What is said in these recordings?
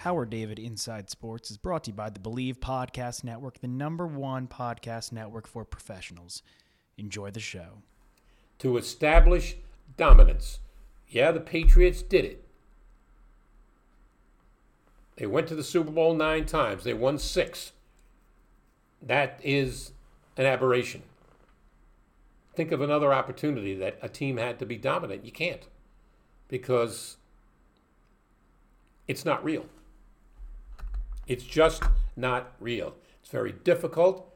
Howard David Inside Sports is brought to you by the Believe Podcast Network, the #1 podcast network for professionals. Enjoy the show. To establish dominance. Yeah, the Patriots did it. They went to the Super Bowl 9 times. They won 6. That is an aberration. Think of another opportunity that a team had to be dominant. You can't, because it's not real. It's just not real. It's very difficult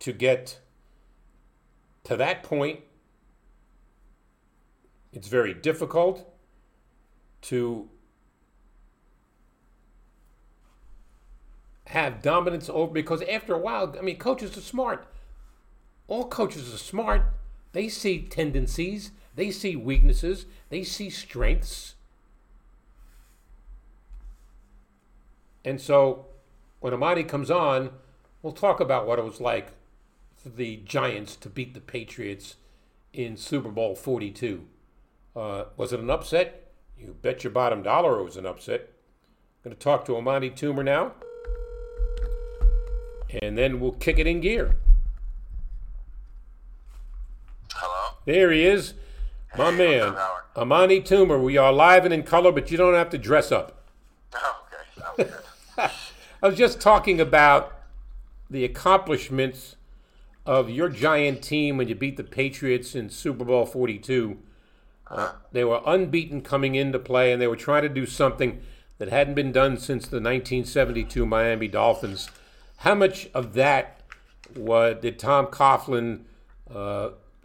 to get to that point. It's very difficult to have dominance over, because after a while, I mean, coaches are smart. All coaches are smart. They see tendencies. They see weaknesses. They see strengths. And so when Amani comes on, we'll talk about what it was like for the Giants to beat the Patriots in Super Bowl 42. Was it an upset? You bet your bottom dollar it was an upset. I'm going to talk to Amani Toomer now, and then we'll kick it in gear. Hello? There he is. My man, Amani Toomer. We are live and in color, but you don't have to dress up. Okay. I was just talking about the accomplishments of your Giant team when you beat the Patriots in Super Bowl 42. They were unbeaten coming into play, and they were trying to do something that hadn't been done since the 1972 Miami Dolphins. How much of that did Tom Coughlin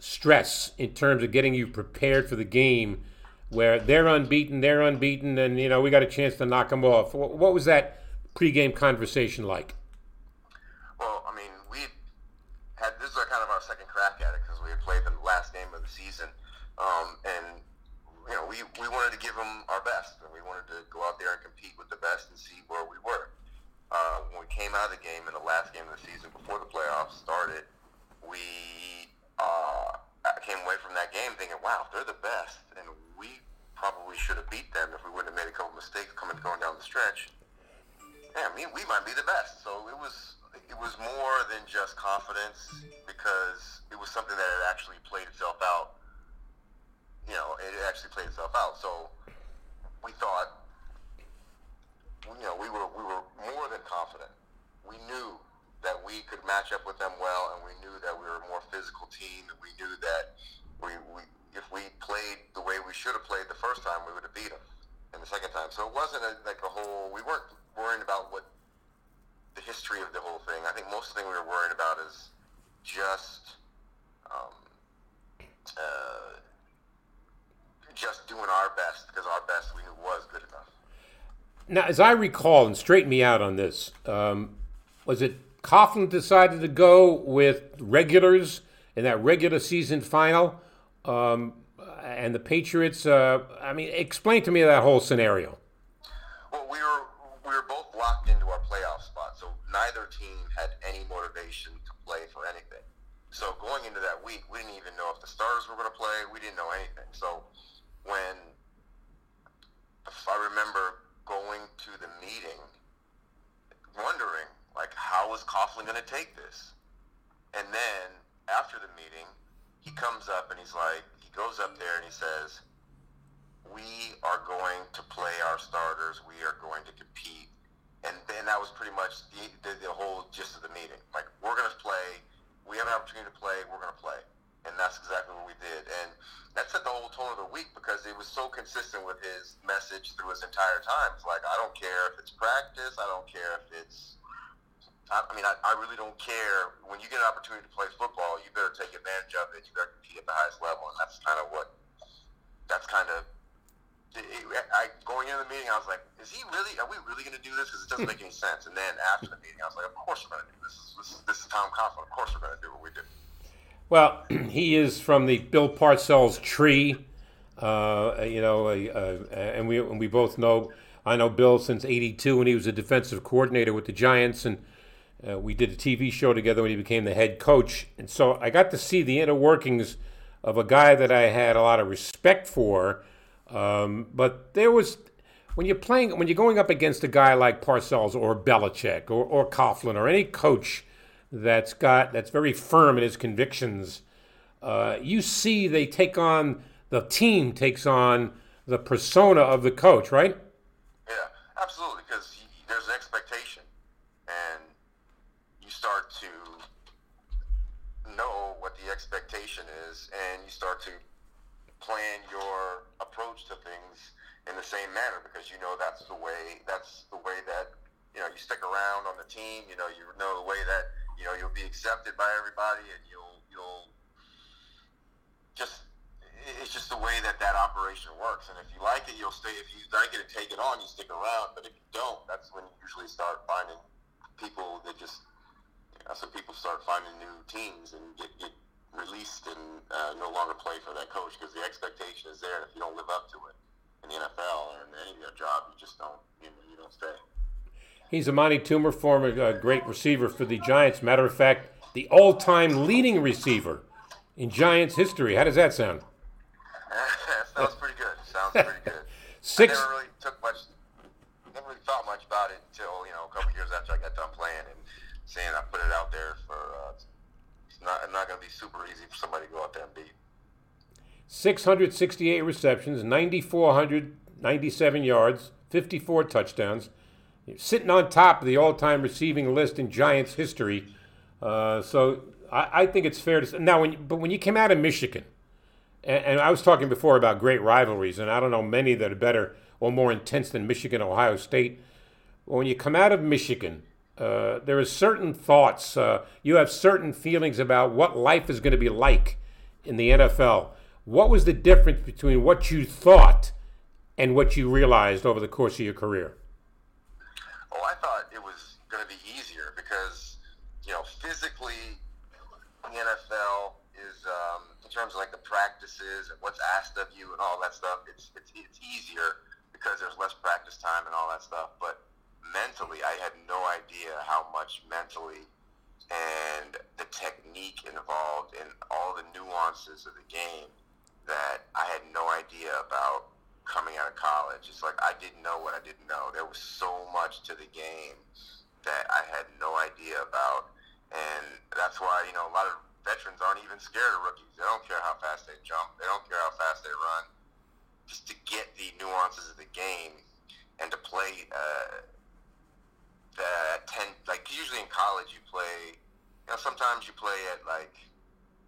stress in terms of getting you prepared for the game, where they're unbeaten, and, you know, we got a chance to knock them off? What was that pregame conversation like? Well, I mean, this is kind of our second crack at it, because we had played them the last game of the season, and, you know, we wanted to give them our best, and we wanted to go out there and compete with the best and see where we were. When we came out of the game in the last game of the season before the playoffs started, I came away from that game thinking, wow, they're the best, and we probably should have beat them if we wouldn't have made a couple mistakes going down the stretch. Yeah, I mean, we might be the best. So it was more than just confidence, because it was something that had actually played itself out. You know, it actually played itself out. So we thought, you know, we were more than confident. We knew that we could match up with them well, and we knew that we were a more physical team, and we knew that we if we played the way we should have played the first time, we would have beat them, and the second time. So it wasn't we weren't worrying about what the history of the whole thing. I think most of the thing we were worried about is just doing our best, because our best we knew was good enough. Now, as I recall, and straighten me out on this, was it Coughlin decided to go with regulars in that regular season final, and the Patriots? Explain to me that whole scenario. Well, we were both locked into our playoff spot, so neither team had any motivation to play for anything. So going into that week, we didn't even know if the stars were going to play. We didn't know anything. So I remember going to the meeting wondering, like, how is Coughlin going to take this? And then after the meeting, he comes up and he goes up there and he says, we are going to play our starters. We are going to compete. And then that was pretty much the whole gist of the meeting. Like, we're going to play. We have an opportunity to play. We're going to play. And that's exactly what we did. And that set the whole tone of the week, because it was so consistent with his message through his entire time. It's like, I don't care if it's practice. I don't care if it's I really don't care. When you get an opportunity to play football, you better take advantage of it. You better compete at the highest level, and going into the meeting, I was like, are we really going to do this? Because it doesn't make any sense. And then after the meeting, I was like, of course we're going to do this. This is Tom Coughlin. Of course we're going to do what we do. Well, he is from the Bill Parcells tree, and we both know. I know Bill since '82 when he was a defensive coordinator with the Giants, and we did a TV show together when he became the head coach. And so I got to see the inner workings of a guy that I had a lot of respect for. But there was, when you're going up against a guy like Parcells or Belichick or Coughlin or any coach that's very firm in his convictions, you see the team takes on the persona of the coach, right? Yeah, absolutely, because there's an expectation, and you start to know what the expectation is, and you start to plan your approach to things in the same manner, because you know that's the way that, you know, you stick around on the team, you know the way that, you know, you'll be accepted by everybody, and you'll just, it's just the way that operation works. And if you like it, you'll stay. If you like it and take it on, you stick around. But if you don't, that's when you usually start finding people that's when people start finding new teams and get released and no longer play for that coach, because the expectation is there. And if you don't live up to it in the NFL or in any other job, you just don't, you don't stay. He's Amani Toomer, former great receiver for the Giants. Matter of fact, the all-time leading receiver in Giants history. How does that sound? Sounds pretty good. I never really thought much about it until, a couple years after I got done playing and saying I put it out there for it's not going to be super easy for somebody to go out there and beat. 668 receptions, 9,497 yards, 54 touchdowns. You're sitting on top of the all-time receiving list in Giants history. So I think it's fair to say. Now, when you came out of Michigan, and I was talking before about great rivalries, and I don't know many that are better or more intense than Michigan, Ohio State. When you come out of Michigan, there are certain thoughts. You have certain feelings about what life is going to be like in the NFL. What was the difference between what you thought and what you realized over the course of your career? Oh, I thought it was going to be easier because, physically, the NFL is in terms of like the practices and what's asked of you and all that stuff, it's easier because there's less practice time and all that stuff. But mentally, I had no idea how much mentally and the technique involved and all the nuances of the game that I had no idea about coming out of college. It's like I didn't know what I didn't know. There was so much to the game that I had no idea about. And that's why, a lot of veterans aren't even scared of rookies. They don't care how fast they jump. They don't care how fast they run. Just to get the nuances of the game and to play usually in college you play, sometimes you play at like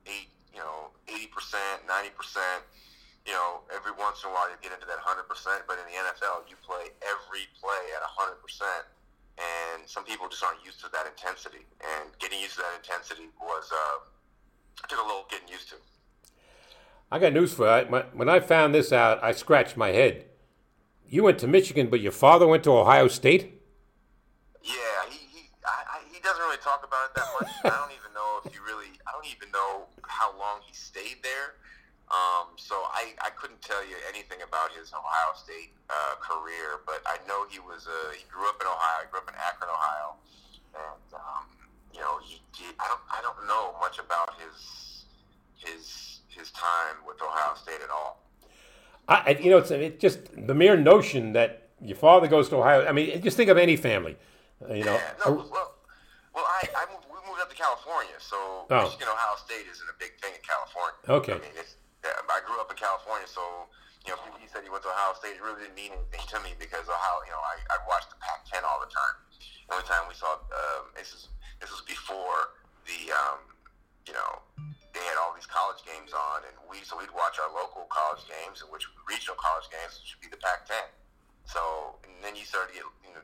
80%, 90%, every once in a while you get into that 100%, but in the NFL you play every play at 100%. And some people just aren't used to that intensity. And getting used to that intensity took a little getting used to. I got news for you. When I found this out, I scratched my head. You went to Michigan, but your father went to Ohio State? Yeah, he doesn't really talk about it that much. I don't even know how long he stayed there. So I couldn't tell you anything about his Ohio State career, but I know he grew up in Ohio. He grew up in Akron, Ohio, and I don't know much about his time with Ohio State at all. It's just the mere notion that your father goes to Ohio. I mean, just think of any family, we moved up to California, so Michigan, Ohio State isn't a big thing in California. Okay. I grew up in California, so, he said he went to Ohio State. It really didn't mean anything to me because Ohio, I watched the Pac-10 all the time. The only time we saw, this was before the, they had all these college games on, and we'd watch our local college games, which regional college games, which would be the Pac-10. So, and then you started to get,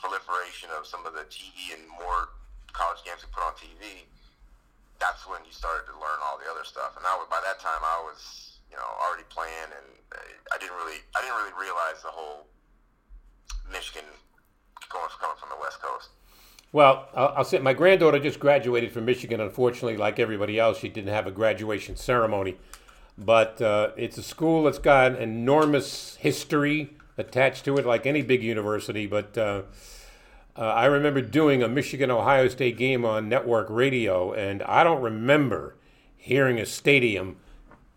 proliferation of some of the TV and more college games we put on TV, that's when you started to learn all the other stuff. And by that time, I was, already playing, and I didn't really realize the whole Michigan coming from the West Coast. Well, I'll say my granddaughter just graduated from Michigan. Unfortunately, like everybody else, she didn't have a graduation ceremony. But it's a school that's got an enormous history attached to it, like any big university. But I remember doing a Michigan-Ohio State game on network radio, and I don't remember hearing a stadium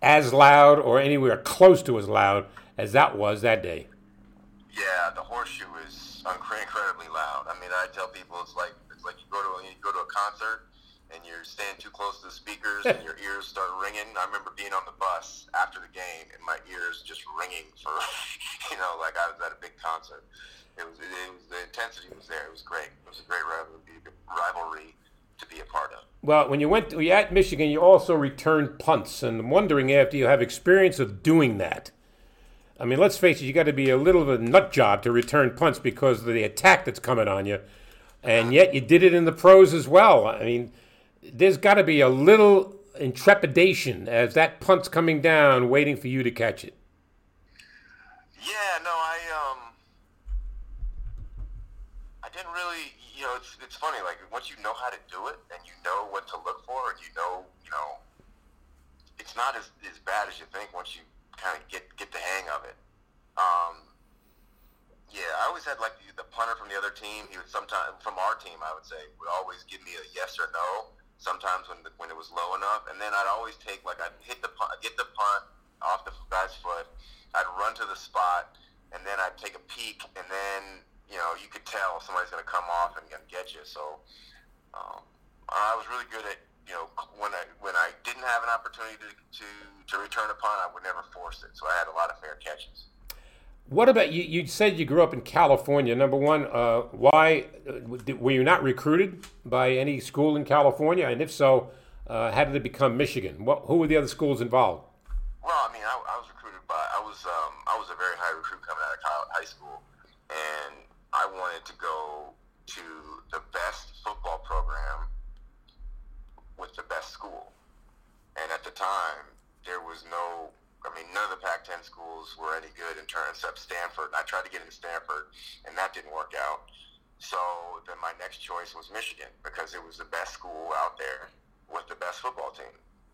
as loud or anywhere close to as loud as that was that day. Yeah, the Horseshoe is incredibly loud. I mean, I tell people it's like you go to a concert and you're staying too close to the speakers and your ears start ringing. I remember being on the bus after the game and my ears just ringing for, like I was at a big concert. It was the intensity was there. It was great. It was a great rivalry to be a part of. Well, when you're at Michigan, you also returned punts, and I'm wondering after you have experience of doing that. I mean, let's face it, you got to be a little of a nut job to return punts because of the attack that's coming on you, and yet you did it in the pros as well. I mean, there's got to be a little intrepidation as that punt's coming down, waiting for you to catch it. Yeah, no, I didn't really, it's funny. Like once you know how to do it and you know what to look for, and you know, it's not as bad as you think once you kind of get the hang of it. I always had like the punter from the other team. He would sometimes from our team, I would say, would always give me a yes or no. Sometimes when it was low enough, and then I'd always take I'd get the punt off the guy's foot. I'd run to the spot, and then I'd take a peek, and then you could tell somebody's going to come off and get you. So I was really good at. When I didn't have an opportunity to return a punt, I would never force it. So I had a lot of fair catches. What about you? You said you grew up in California. Number one, why were you not recruited by any school in California? And if so, how did it become Michigan? Who were the other schools involved? Well, I mean, I was recruited by. I was a very high recruit coming out of high school, and I wanted to go to the best football program with the best school. And at the time, there was none of the Pac-10 schools were any good in turn except Stanford. I tried to get into Stanford, and that didn't work out. So then my next choice was Michigan because it was the best school out there with the best football team.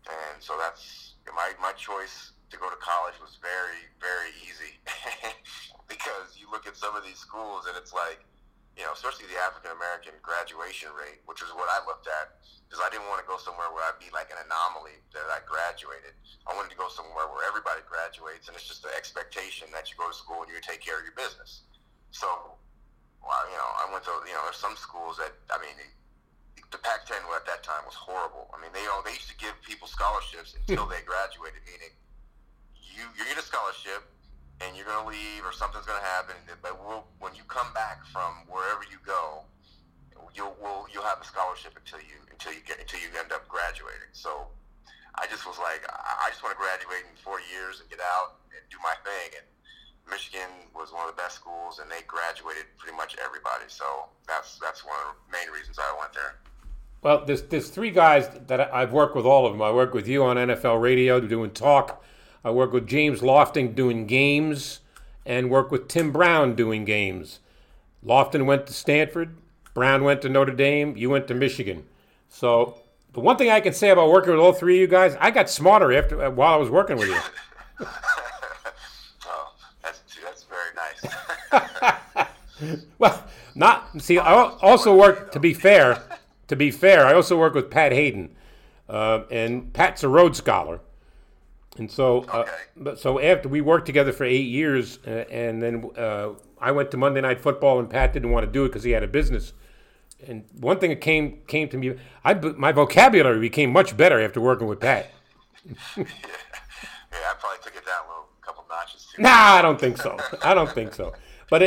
And so that's my choice to go to college was very, very easy because you look at some of these schools and it's like, especially the African-American graduation rate, which is what I looked at, because I didn't want to go somewhere where I'd be like an anomaly that I graduated. I wanted to go somewhere where everybody graduates, and it's just the expectation that you go to school and you take care of your business. So, I went to, there's some schools that, the Pac-10 at that time was horrible. I mean, they used to give people scholarships until they graduated, meaning you get a scholarship, and you're going to leave or something's going to happen, but when you come back from wherever you go, you'll have a scholarship until you end up graduating. So I just was like, I just want to graduate in 4 years and get out and do my thing. And Michigan was one of the best schools, and they graduated pretty much everybody. So that's one of the main reasons I went there. Well, there's three guys that I've worked with, all of them. I work with you on NFL radio doing talk. I work with James Lofton doing games and work with Tim Brown doing games. Lofton went to Stanford. Brown went to Notre Dame. You went to Michigan. So the one thing I can say about working with all three of you guys, I got smarter while I was working with you. Oh, that's very nice. Well, to be fair, I also work with Pat Hayden. And Pat's a Rhodes Scholar. And so, so after we worked together for 8 years, and then I went to Monday Night Football, and Pat didn't want to do it because he had a business. And one thing that came to me, my vocabulary became much better after working with Pat. Yeah, I probably took it down a couple notches too. Nah, I don't think so. But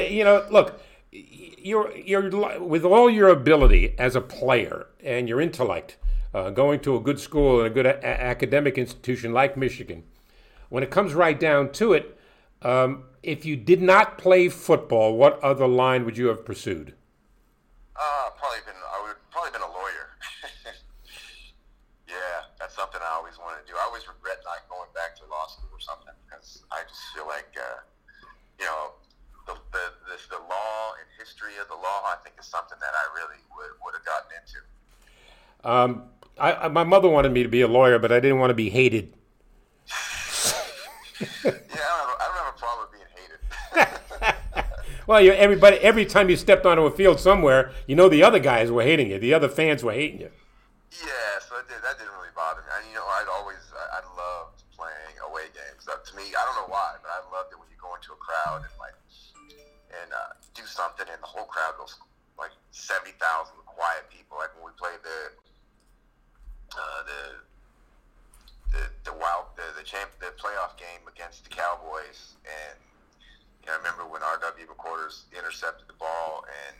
look, you're with all your ability as a player and your intellect. Going to a good school and a good academic institution like Michigan, when it comes right down to it, if you did not play football, what other line would you have pursued? I would have probably been a lawyer. Yeah, that's something I always wanted to do. I always regret not going back to law school or something, because I just feel like, the law and history of the law, I think, is something that I really would have gotten into. My mother wanted me to be a lawyer, but I didn't want to be hated. Yeah, I don't have a problem being hated. Well, every time you stepped onto a field somewhere, the other guys were hating you. The other fans were hating you. Yeah, so that didn't really bother me. I loved playing away games. To me, I don't know why, but I loved it when you go into a crowd and do something and the whole crowd goes, 70,000 quiet people. Like when we played the playoff game against the Cowboys, and I remember when R.W. McCorders intercepted the ball, and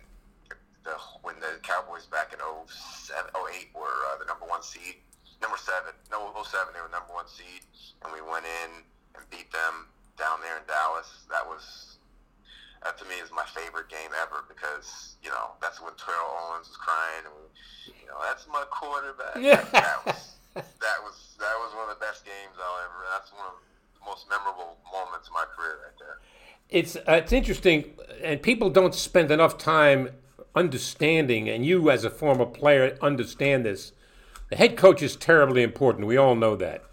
when the Cowboys back in 07, 08 were the number 07 they were number one seed, and we went in and beat them down there in Dallas. That to me is my favorite game ever, because that's when Terrell Owens was crying, and that's my quarterback. Yeah. That was one of the best games I'll ever. That's one of the most memorable moments of my career right there. It's interesting, and people don't spend enough time understanding. And you, as a former player, understand this. The head coach is terribly important. We all know that,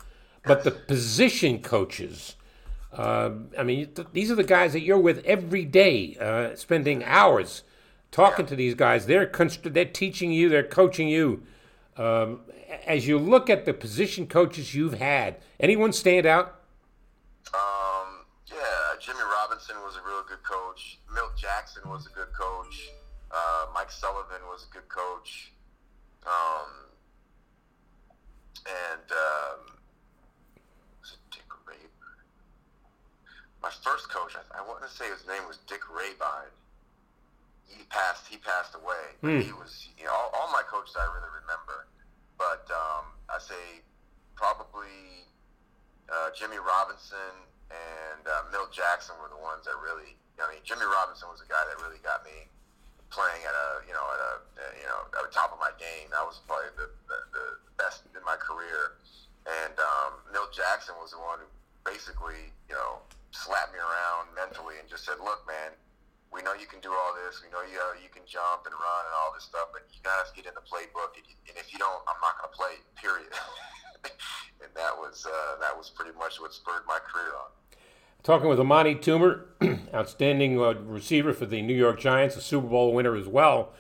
but the position coaches. These are the guys that you're with every day, spending hours talking to these guys. They're teaching you, they're coaching you. As you look at the position coaches you've had, anyone stand out? Jimmy Robinson was a real good coach. Milt Jackson was a good coach. Mike Sullivan was a good coach. My first coach, I want to say his name was Dick Rabine. He passed away. Mm. He was, all my coaches I really remember. But I say probably Jimmy Robinson and Milt Jackson were the ones that really. Jimmy Robinson was the guy that really got me playing at the top of my game. That was probably the best in my career. And Milt Jackson was the one who basically, slapped me around mentally and just said, look, man, we know you can do all this. We know you can jump and run and all this stuff, but you got to get in the playbook. And if you don't, I'm not going to play, period. And that was pretty much what spurred my career on. Talking with Amani Toomer, outstanding receiver for the New York Giants, a Super Bowl winner as well.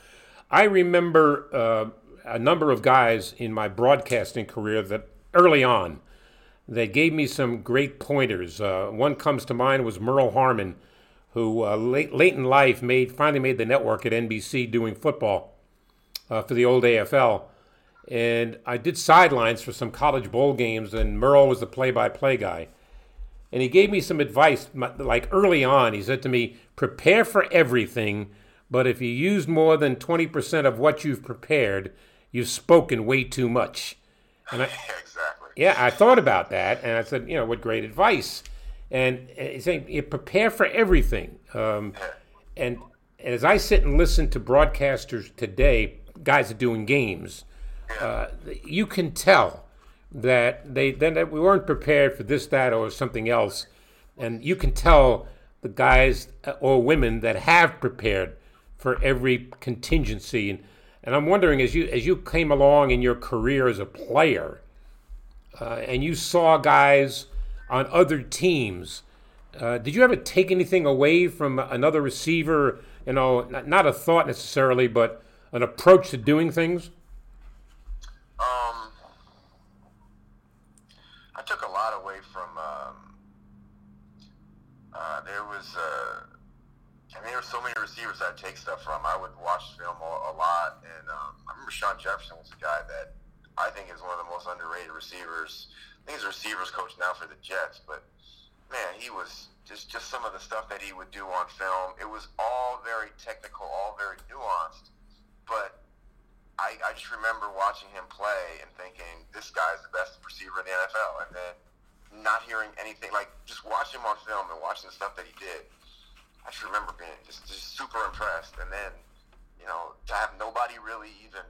I remember a number of guys in my broadcasting career that early on, they gave me some great pointers. One comes to mind was Merle Harmon, who late in life finally made the network at NBC doing football for the old AFL. And I did sidelines for some college bowl games, and Merle was the play-by-play guy. And he gave me some advice, early on. He said to me, prepare for everything, but if you use more than 20% of what you've prepared, you've spoken way too much. And yeah, I thought about that, and I said, what great advice. And he's saying, you prepare for everything. And as I sit and listen to broadcasters today, guys are doing games, you can tell that that we weren't prepared for this, that, or something else. And you can tell the guys or women that have prepared for every contingency. And I'm wondering, as you came along in your career as a player, and you saw guys on other teams. Did you ever take anything away from another receiver? Not a thought necessarily, but an approach to doing things? I took a lot away from there were so many receivers I take stuff from. I would watch film a lot, and I remember Sean Jefferson was a guy that I think is one of the most underrated receivers. I think he's a receivers coach now for the Jets, but man, he was just some of the stuff that he would do on film. It was all very technical, all very nuanced, but I just remember watching him play and thinking, this guy's the best receiver in the NFL. And then not hearing anything, like just watching him on film and watching the stuff that he did, I just remember being just super impressed. And then, you know, to have nobody really even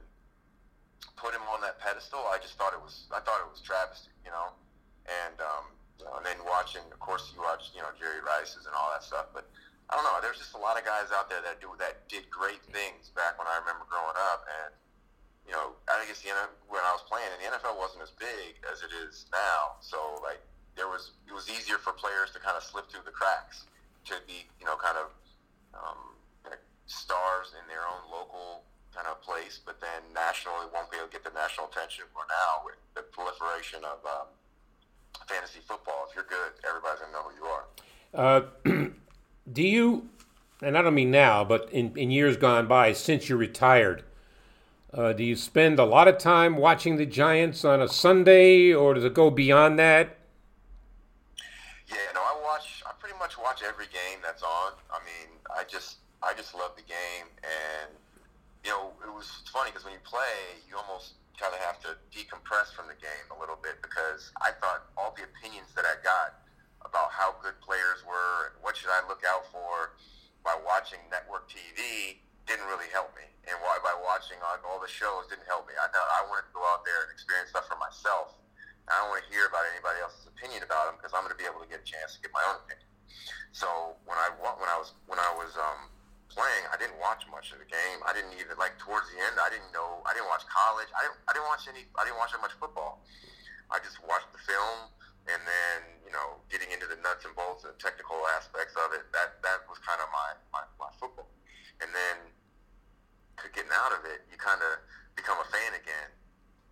put him on that pedestal, I thought it was travesty, you know. And and then watching, of course, you watch, you know, Jerry Rice's and all that stuff, but I don't know, there's just a lot of guys out there that did great things back when I remember growing up. And you know, I guess when I was playing, and the NFL wasn't as big as it is now, so like it was easier for players to kind of slip through the cracks, to be, you know, kind of like stars in their own local kind of place, but then nationally won't be able to get the national attention. We're now with the proliferation of fantasy football. If you're good, everybody's gonna know who you are. Do you, and I don't mean now, but in years gone by, since you retired, do you spend a lot of time watching the Giants on a Sunday, or does it go beyond that? Yeah, no, I pretty much watch every game that's on. I mean, I just love the game. And you know, it was funny because when you play, you almost kind of have to decompress from the game a little bit, because I thought all the opinions that I got about how good players were and what should I look out for by watching network TV didn't really help me, and why by watching all the shows didn't help me. I thought I wanted to go out there and experience stuff for myself. I don't want to hear about anybody else's opinion about them, because I'm going to be able to get a chance to get my own opinion. So when I was playing, I didn't watch much of the game. I didn't even, like, towards the end, I didn't watch college. I didn't watch that much football. I just watched the film, and then, you know, getting into the nuts and bolts and technical aspects of it, that was kind of my football. And then getting out of it, you kind of become a fan again.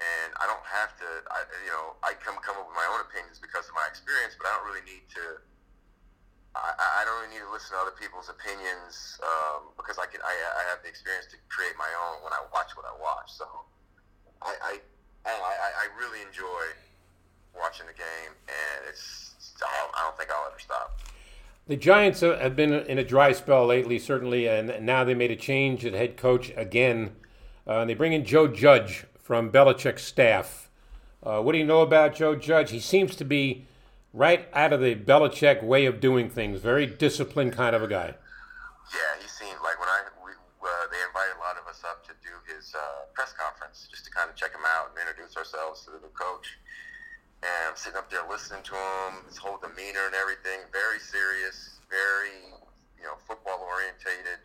And I don't have to, I come up with my own opinions because of my experience, but I don't really need to listen to other people's opinions because I have the experience to create my own when I watch what I watch. So I really enjoy watching the game, and I don't think I'll ever stop. The Giants have been in a dry spell lately, certainly, and now they made a change at head coach again. They bring in Joe Judge from Belichick's staff. What do you know about Joe Judge? He seems to be right out of the Belichick way of doing things. Very disciplined kind of a guy. Yeah, he seemed like they invited a lot of us up to do his press conference, just to kind of check him out and introduce ourselves to the new coach. And I'm sitting up there listening to him, his whole demeanor and everything. Very serious, very, you know, football orientated.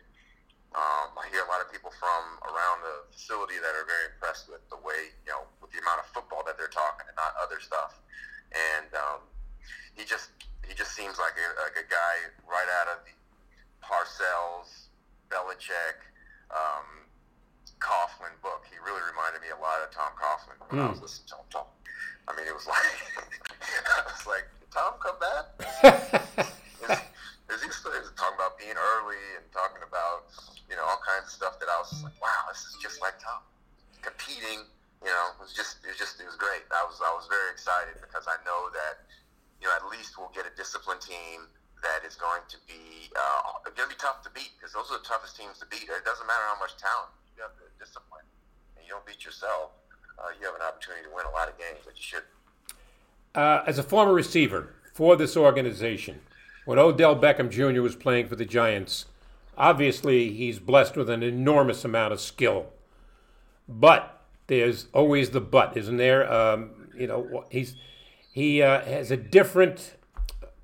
I hear a lot of people from around the facility that are very impressed with the way, you know, with the amount of football that they're talking and not other stuff. And he just seems like a guy right out of the Parcells, Belichick, Coughlin book. He really reminded me a lot of Tom Coughlin when I was listening to him talk. I mean, it was like I was like, did Tom come back? is he talking about being early and talking about, you know, all kinds of stuff that I was like, wow, this is just like Tom. Competing, you know, it was great. I was very excited because I know that, you know, at least we'll get a disciplined team that is going to be tough to beat, because those are the toughest teams to beat. It doesn't matter how much talent you have, the discipline, and you don't beat yourself, you have an opportunity to win a lot of games that you should. As a former receiver for this organization, when Odell Beckham Jr. was playing for the Giants, obviously, he's blessed with an enormous amount of skill. But there's always the but, isn't there? You know, he has a different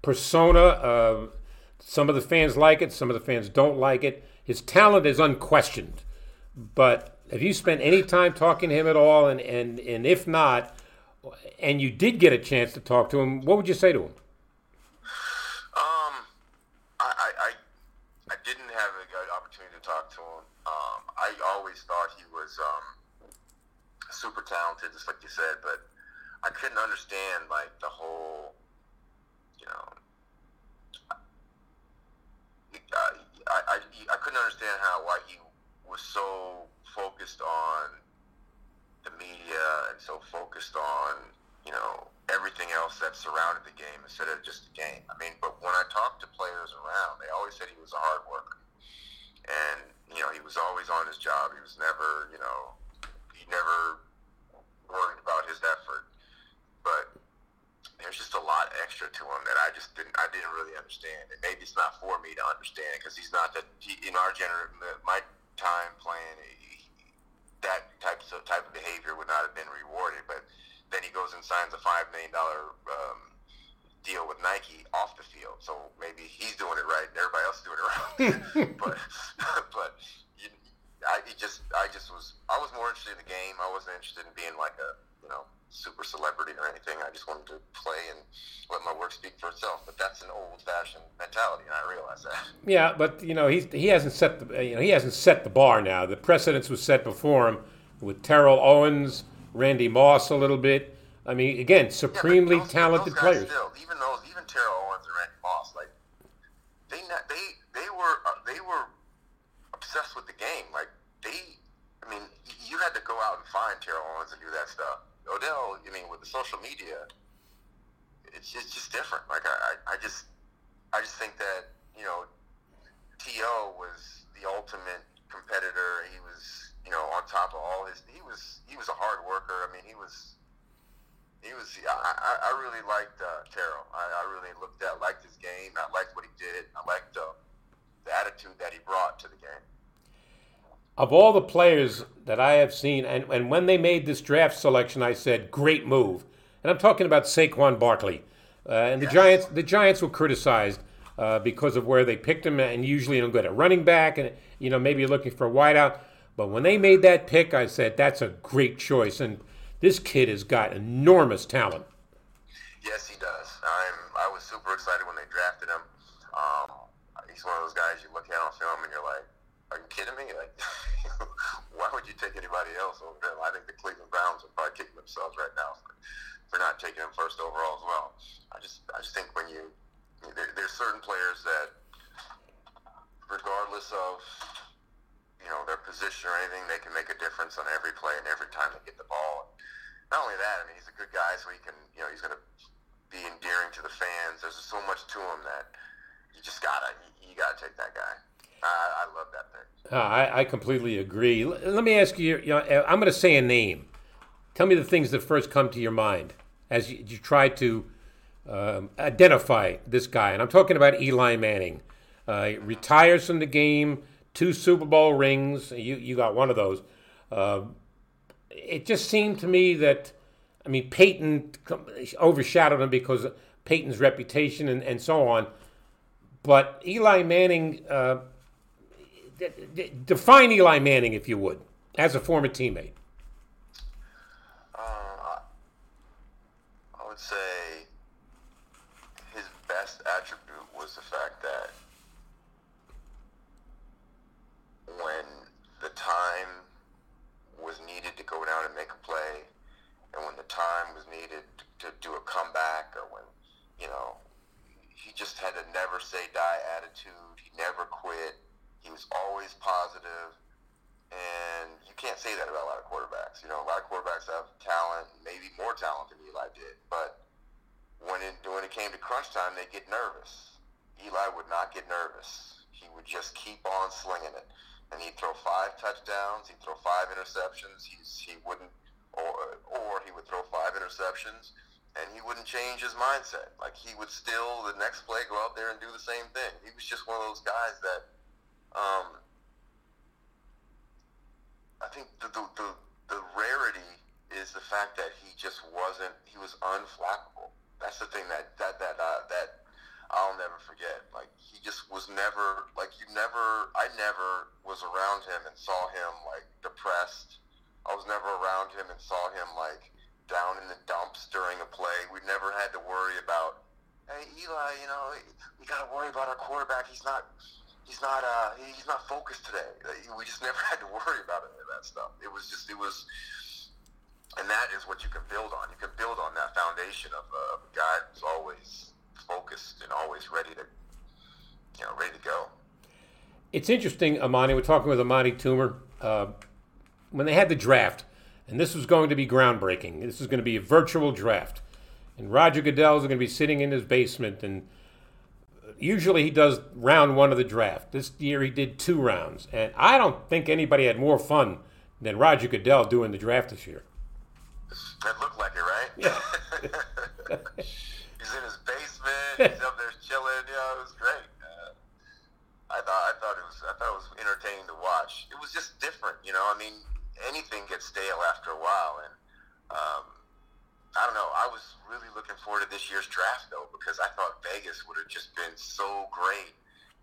persona. Some of the fans like it. Some of the fans don't like it. His talent is unquestioned. But have you spent any time talking to him at all? And if not, and you did get a chance to talk to him, what would you say to him? I didn't have a good opportunity to talk to him. I always thought he was super talented, just like you said, but I couldn't understand, like, the whole, you know, I couldn't understand why he was so focused on the media and so focused on, you know, everything else that surrounded the game instead of just the game. I mean, but when I talked to players around, they always said he was a hard worker. And, you know, he was always on his job. He was never, you know, he never worried about his effort. But there's just a lot extra to him that I didn't really understand, and maybe it's not for me to understand because he's not that in our generation. My time playing, that type of behavior would not have been rewarded. But then he goes and signs a $5 million deal with Nike off the field, so maybe he's doing it right and everybody else is doing it wrong. I was more interested in the game. I wasn't interested in being like a super celebrity or anything. I just wanted to play and let my work speak for itself. But that's an old-fashioned mentality, and I realize that. Yeah, but he hasn't set the bar now. The precedence was set before him with Terrell Owens, Randy Moss a little bit. I mean, again, supremely talented players. Still, even Terrell Owens and Randy Moss, like they were obsessed with the game. You had to go out and find Terrell Owens and do that stuff. Odell, with the social media, it's just different. Like I just think that T.O. was the ultimate competitor. He was on top of all his. He was a hard worker. I mean he was. I really liked Terrell. I really liked his game. I liked what he did. I liked the attitude that he brought to the game. Of all the players that I have seen, and when they made this draft selection, I said, great move. And I'm talking about Saquon Barkley. And yes. The Giants were criticized because of where they picked him, and usually don't go to running back, and maybe you're looking for a wideout. But when they made that pick, I said, that's a great choice. And this kid has got enormous talent. Yes, he does. I was super excited when they drafted him. He's one of those guys you look at on film and you're like, are you kidding me? Like, why would you take anybody else over him? I think the Cleveland Browns are probably kicking themselves right now for not taking him first overall as well. I just think when there's certain players that, regardless of their position or anything, they can make a difference on every play and every time they get the ball. Not only that, he's a good guy, so he can he's going to be endearing to the fans. There's just so much to him that you gotta take that guy. I love that thing. I completely agree. Let me ask you, I'm going to say a name. Tell me the things that first come to your mind as you try to identify this guy. And I'm talking about Eli Manning. Retires from the game, 2 Super Bowl rings. You got one of those. It just seemed to me that, Peyton overshadowed him because of Peyton's reputation and so on. But Eli Manning... define Eli Manning, if you would, as a former teammate. I would say his best attribute was the fact that when the time was needed to go down and make a play, and when the time was needed to do a comeback, or when, he just had a never-say-die attitude. He never quit. He was always positive, and you can't say that about a lot of quarterbacks. A lot of quarterbacks have talent, maybe more talent than Eli did, but when it came to crunch time, they get nervous. Eli would not get nervous. He would just keep on slinging it, and he'd throw 5 touchdowns, he'd throw 5 interceptions. He would throw 5 interceptions, and he wouldn't change his mindset. Like, he would still, the next play, go out there and do the same thing. He was just one of those guys that, I think the rarity is the fact that he was unflappable. That's the thing that I'll never forget. Like, he just was never, like, I never was around him and saw him, like, depressed. I was never around him and saw him, like, down in the dumps during a play. We never had to worry about, hey, Eli, we got to worry about our quarterback. He's not focused today. We just never had to worry about any of that stuff. And that is what you can build on. You can build on that foundation of a guy who's always focused and always ready to go. It's interesting, Amani. We're talking with Amani Toomer. When they had the draft, and this was going to be groundbreaking. This is going to be a virtual draft. And Roger Goodell is going to be sitting in his basement, and usually he does round 1 of the draft. This year he did 2 rounds. And I don't think anybody had more fun than Roger Goodell doing the draft this year. That looked like it, right? Yeah. He's in his basement. He's up there chilling. Yeah, it was great. I thought it was entertaining to watch. It was just different, you know. I mean, anything gets stale after a while, and I don't know. I was really looking forward to this year's draft, though, because I thought Vegas would have just been so great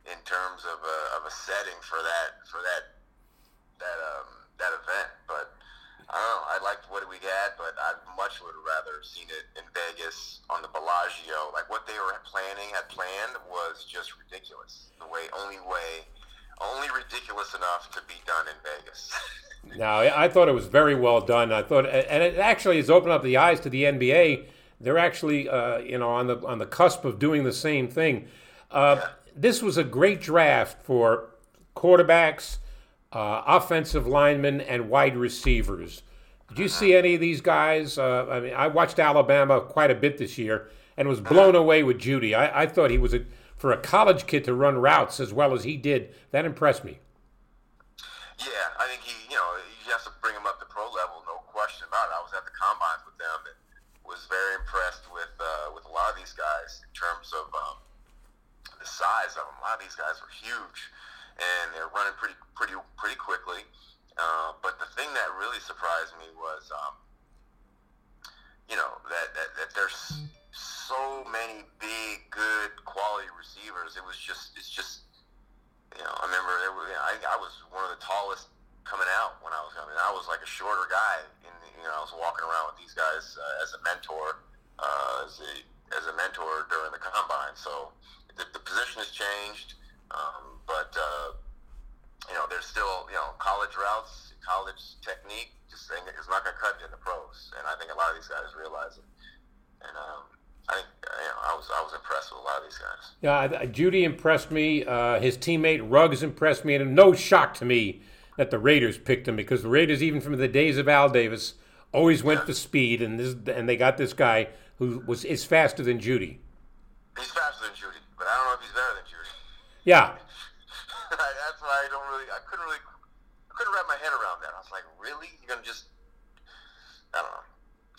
in terms of a setting for that event. But I don't know. I liked what we had, but I much would have rather seen it in Vegas on the Bellagio. Like what they were had planned was just ridiculous. Only ridiculous enough to be done in Vegas. No, I thought it was very well done. I thought, and it actually has opened up the eyes to the NBA. They're actually, on the cusp of doing the same thing. This was a great draft for quarterbacks, offensive linemen, and wide receivers. Did you see any of these guys? I mean, I watched Alabama quite a bit this year and was blown away with Judy. I thought he was for a college kid to run routes as well as he did. That impressed me. Yeah, I think you have to bring him up to pro level, no question about it. I was at the combines with them and was very impressed with a lot of these guys in terms of the size of them. A lot of these guys were huge, and they're running pretty quickly. But the thing that really surprised me was, that there's so many big, good, quality receivers. It's just. I remember I was one of the tallest coming out when I was coming. I was like a shorter guy, and I was walking around with these guys as a mentor during the combine. So the position has changed, but there's still college routes, college technique. Just saying it's not going to cut it in the pros, and I think a lot of these guys realize it. And I was impressed with a lot of these guys. Yeah, Judy impressed me. His teammate Ruggs impressed me, and no shock to me that the Raiders picked him because the Raiders, even from the days of Al Davis, always went for speed, and they got this guy who is faster than Judy. He's faster than Judy, but I don't know if he's better than Judy. Yeah, that's why I couldn't wrap my head around that. I was like, really? You're gonna just? I don't know.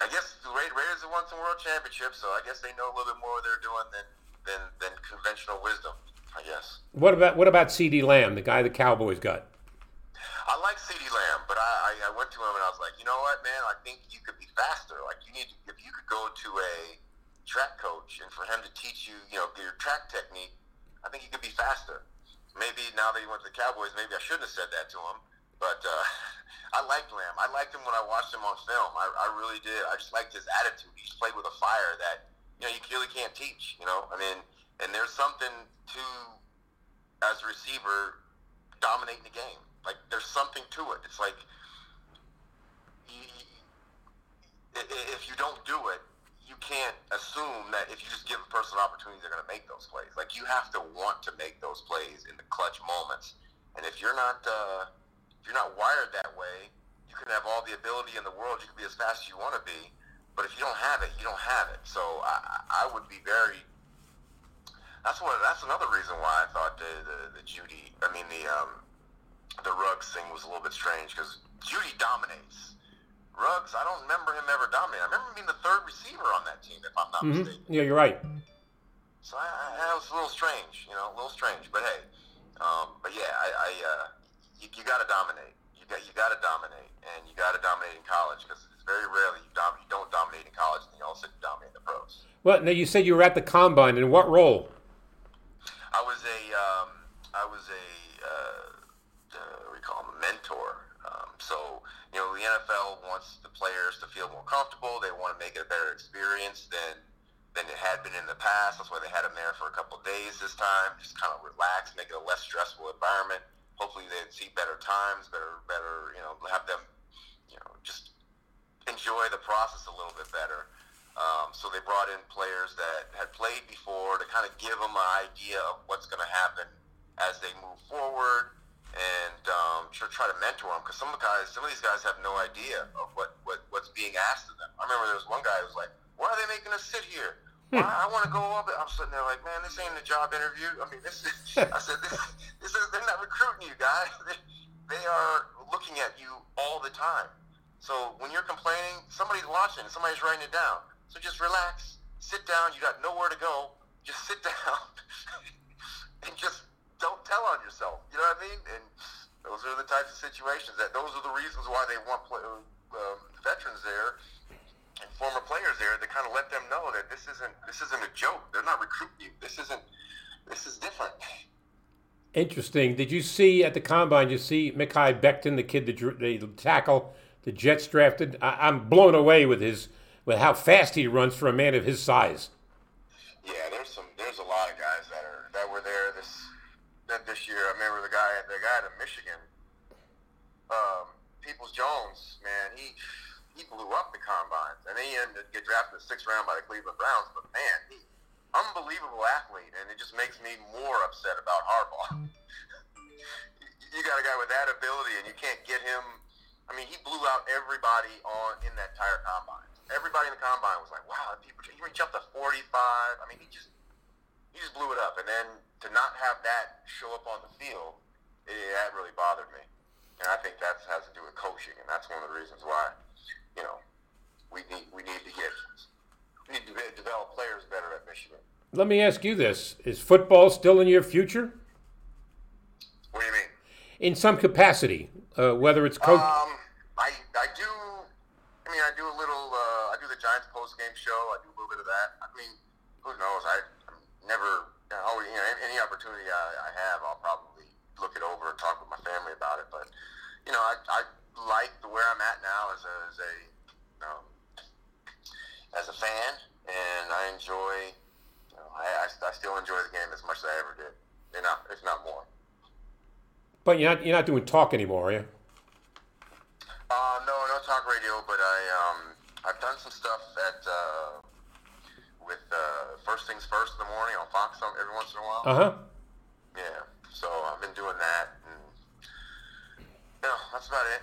I guess the Raiders have won some world championships, so I guess they know a little bit more what they're doing than conventional wisdom, I guess. What about CeeDee Lamb, the guy the Cowboys got? I like CeeDee Lamb, but I went to him and I was like, you know what, man, I think you could be faster. Like if you could go to a track coach and for him to teach you, your track technique, I think you could be faster. Maybe now that he went to the Cowboys, maybe I shouldn't have said that to him. But I liked Lamb. I liked him when I watched him on film. I really did. I just liked his attitude. He's played with a fire that, you clearly can't teach, I mean, and there's something to, as a receiver, dominating the game. Like, there's something to it. It's like, if you don't do it, you can't assume that if you just give a person opportunities, they're going to make those plays. Like, you have to want to make those plays in the clutch moments. And if you're not... If you're not wired that way, you can have all the ability in the world. You can be as fast as you want to be, but if you don't have it, you don't have it. So I would be very. That's another reason why I thought the Ruggs thing was a little bit strange because Judy dominates. Ruggs, I don't remember him ever dominating. I remember him being the third receiver on that team, if I'm not mistaken. Yeah, you're right. So that was a little strange, But hey, You got to dominate. You got to dominate, and you got to dominate in college because it's very rarely you don't dominate in college, and you also dominate the pros. Well, now you said you were at the combine. In what role? I was a mentor. So the NFL wants the players to feel more comfortable. They want to make it a better experience than it had been in the past. That's why they had them there for a couple of days this time. Just kind of relax, make it a less stressful environment. Hopefully they'd see better times, better, have them, just enjoy the process a little bit better. So they brought in players that had played before to kind of give them an idea of what's going to happen as they move forward and try to mentor them. Because some of these guys have no idea of what's being asked of them. I remember there was one guy who was like, why are they making us sit here? I want to go up. I'm sitting there like, man, this ain't a job interview. I mean, I said, they're not recruiting you guys. They are looking at you all the time. So when you're complaining, somebody's watching, somebody's writing it down. So just relax, sit down. You got nowhere to go. Just sit down and just don't tell on yourself. You know what I mean? And those are the types of situations that those are the reasons why they want veterans there and former players there to kind of let them know that this isn't a joke. They're not recruiting you. This is different. Interesting. Did you see at the combine? You see Mekhi Becton, the kid, the tackle the Jets drafted. I'm blown away with how fast he runs for a man of his size. Yeah, there's a lot of guys that were there this year. I remember the guy at Michigan, Peoples Jones. Man, he blew up the combines, and he ended up getting drafted in the sixth round by the Cleveland Browns. But man, he. Unbelievable athlete, and it just makes me more upset about Harbaugh. You got a guy with that ability, and you can't get him. I mean, he blew out everybody in that entire combine. Everybody in the combine was like, "Wow, he reached up to 45." I mean, he just blew it up. And then to not have that show up on the field, that really bothered me. And I think that has to do with coaching, and that's one of the reasons why, you know, we need to get. We need to develop players better at Michigan. Let me ask you this. Is football still in your future? What do you mean? In some capacity, whether it's coach. I do the Giants post-game show. I do a little bit of that. I mean, who knows? Any opportunity I have, I'll probably look it over and talk with my family about it. But, you know, I like where I'm at now as a fan, and I enjoy, you know, I still enjoy the game as much as I ever did, if not more. But you're not doing talk anymore, are you? No talk radio, but I've done some stuff with First Things First in the morning on Fox every once in a while. Uh-huh. Yeah, so I've been doing that, and that's about it.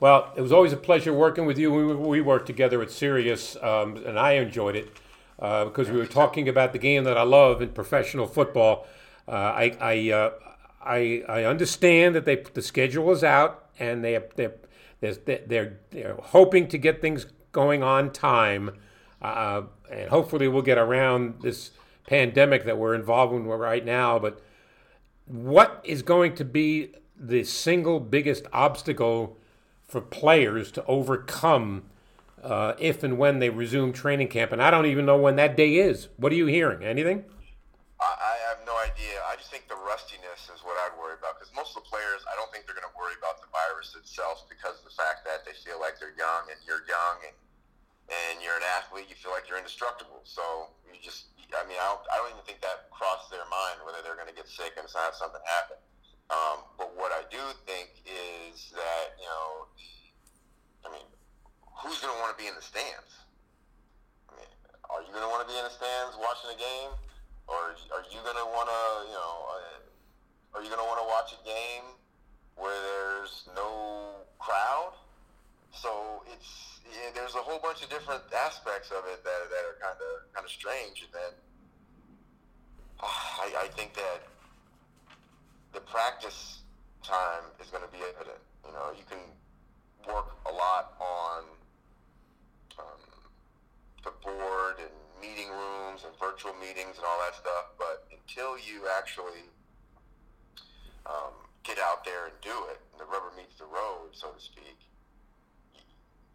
Well, it was always a pleasure working with you. We worked together at Sirius, and I enjoyed it because we were talking about the game that I love in professional football. I understand that the schedule is out, and they're hoping to get things going on time, and hopefully we'll get around this pandemic that we're involved in right now. But what is going to be the single biggest obstacle for players to overcome if and when they resume training camp? And I don't even know when that day is. What are you hearing? Anything? I have no idea. I just think the rustiness is what I'd worry about, because most of the players, I don't think they're going to worry about the virus itself because of the fact that they feel like they're young, and you're young, and you're an athlete. You feel like you're indestructible. So I don't even think that crossed their mind whether they're going to get sick and have something happen. But what I do think is that, you know, who's going to want to be in the stands? I mean, are you going to want to be in the stands watching a game? Or are you going to want to, are you going to want to watch a game where there's no crowd? So there's a whole bunch of different aspects of it that are kind of strange. And then I think that the practice time is going to be evident. You know, you can work a lot on the board and meeting rooms and virtual meetings and all that stuff, but until you actually get out there and do it, and the rubber meets the road, so to speak,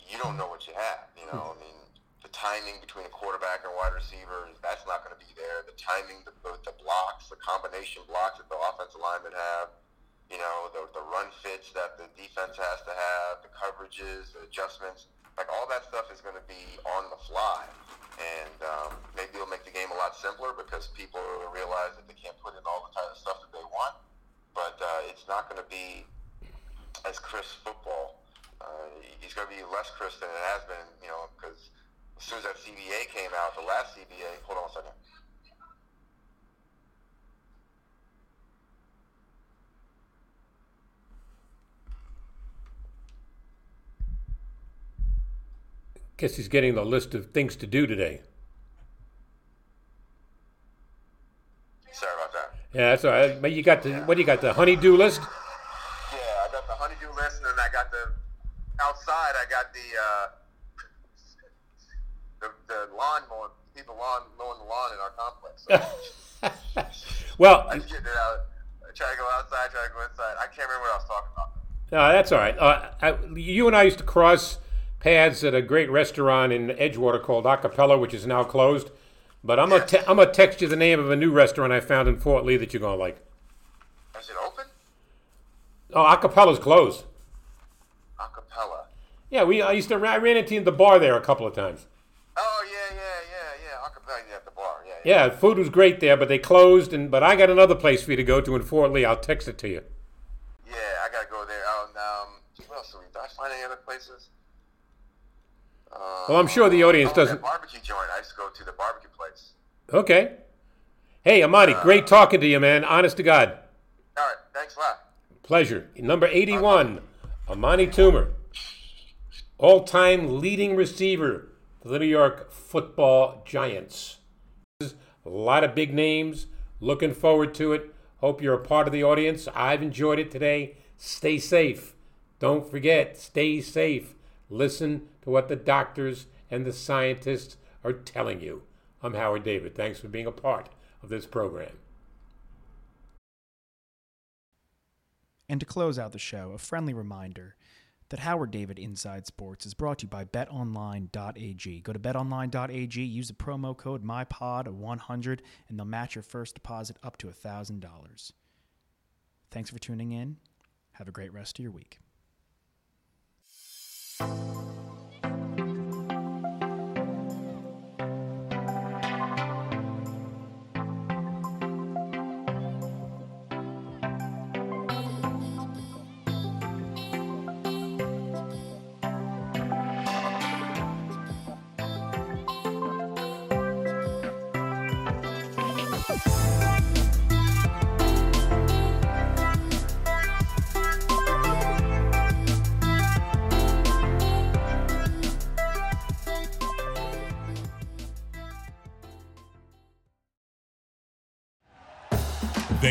you don't know what you have. You know, I mean, the timing between a quarterback and a wide receiver, that's not going to be there. The timing, the blocks, the combination blocks that the offensive linemen have, you know, the run fits that the defense has to have, the coverages, the adjustments, like all that stuff is going to be on the fly. And maybe it'll make the game a lot simpler because people will realize that they can't put in all the type of stuff that they want. But it's not going to be as crisp football. It's going to be less crisp than it has been, you know, because as soon as that CBA came out, the last CBA, hold on a second. Guess he's getting the list of things to do today. Sorry about that. Yeah, that's all right. But you got what do you got, the honey-do list? Yeah, I got the honey-do list, and then I got I got the lawn mowing people mowing the lawn in our complex. So. Well, I just get it out. I try to go outside, try to go inside. I can't remember what I was talking about. No, that's all right. You and I used to cross paths at a great restaurant in Edgewater called Acapella, which is now closed. But I'm going to text you the name of a new restaurant I found in Fort Lee that you're going to like. Is it open? Oh, Acapella's closed. Acapella. Yeah, I ran into you at the bar there a couple of times. Oh, yeah. Acapella, you at the bar. Yeah, food was great there, but they closed. But I got another place for you to go to in Fort Lee. I'll text it to you. Yeah, I got to go there. What else did I find any other places? Well, I'm sure the audience doesn't. Barbecue joint. I used to go to the barbecue place. Okay. Hey, Amani, great talking to you, man. Honest to God. All right. Thanks a lot. Pleasure. Number 81, Amani Toomer, all-time leading receiver for the New York Football Giants. A lot of big names. Looking forward to it. Hope you're a part of the audience. I've enjoyed it today. Stay safe. Don't forget, stay safe. Listen to what the doctors and the scientists are telling you. I'm Howard David. Thanks for being a part of this program. And to close out the show, a friendly reminder that Howard David Inside Sports is brought to you by betonline.ag. Go to betonline.ag, use the promo code MYPOD100, and they'll match your first deposit up to $1,000. Thanks for tuning in. Have a great rest of your week.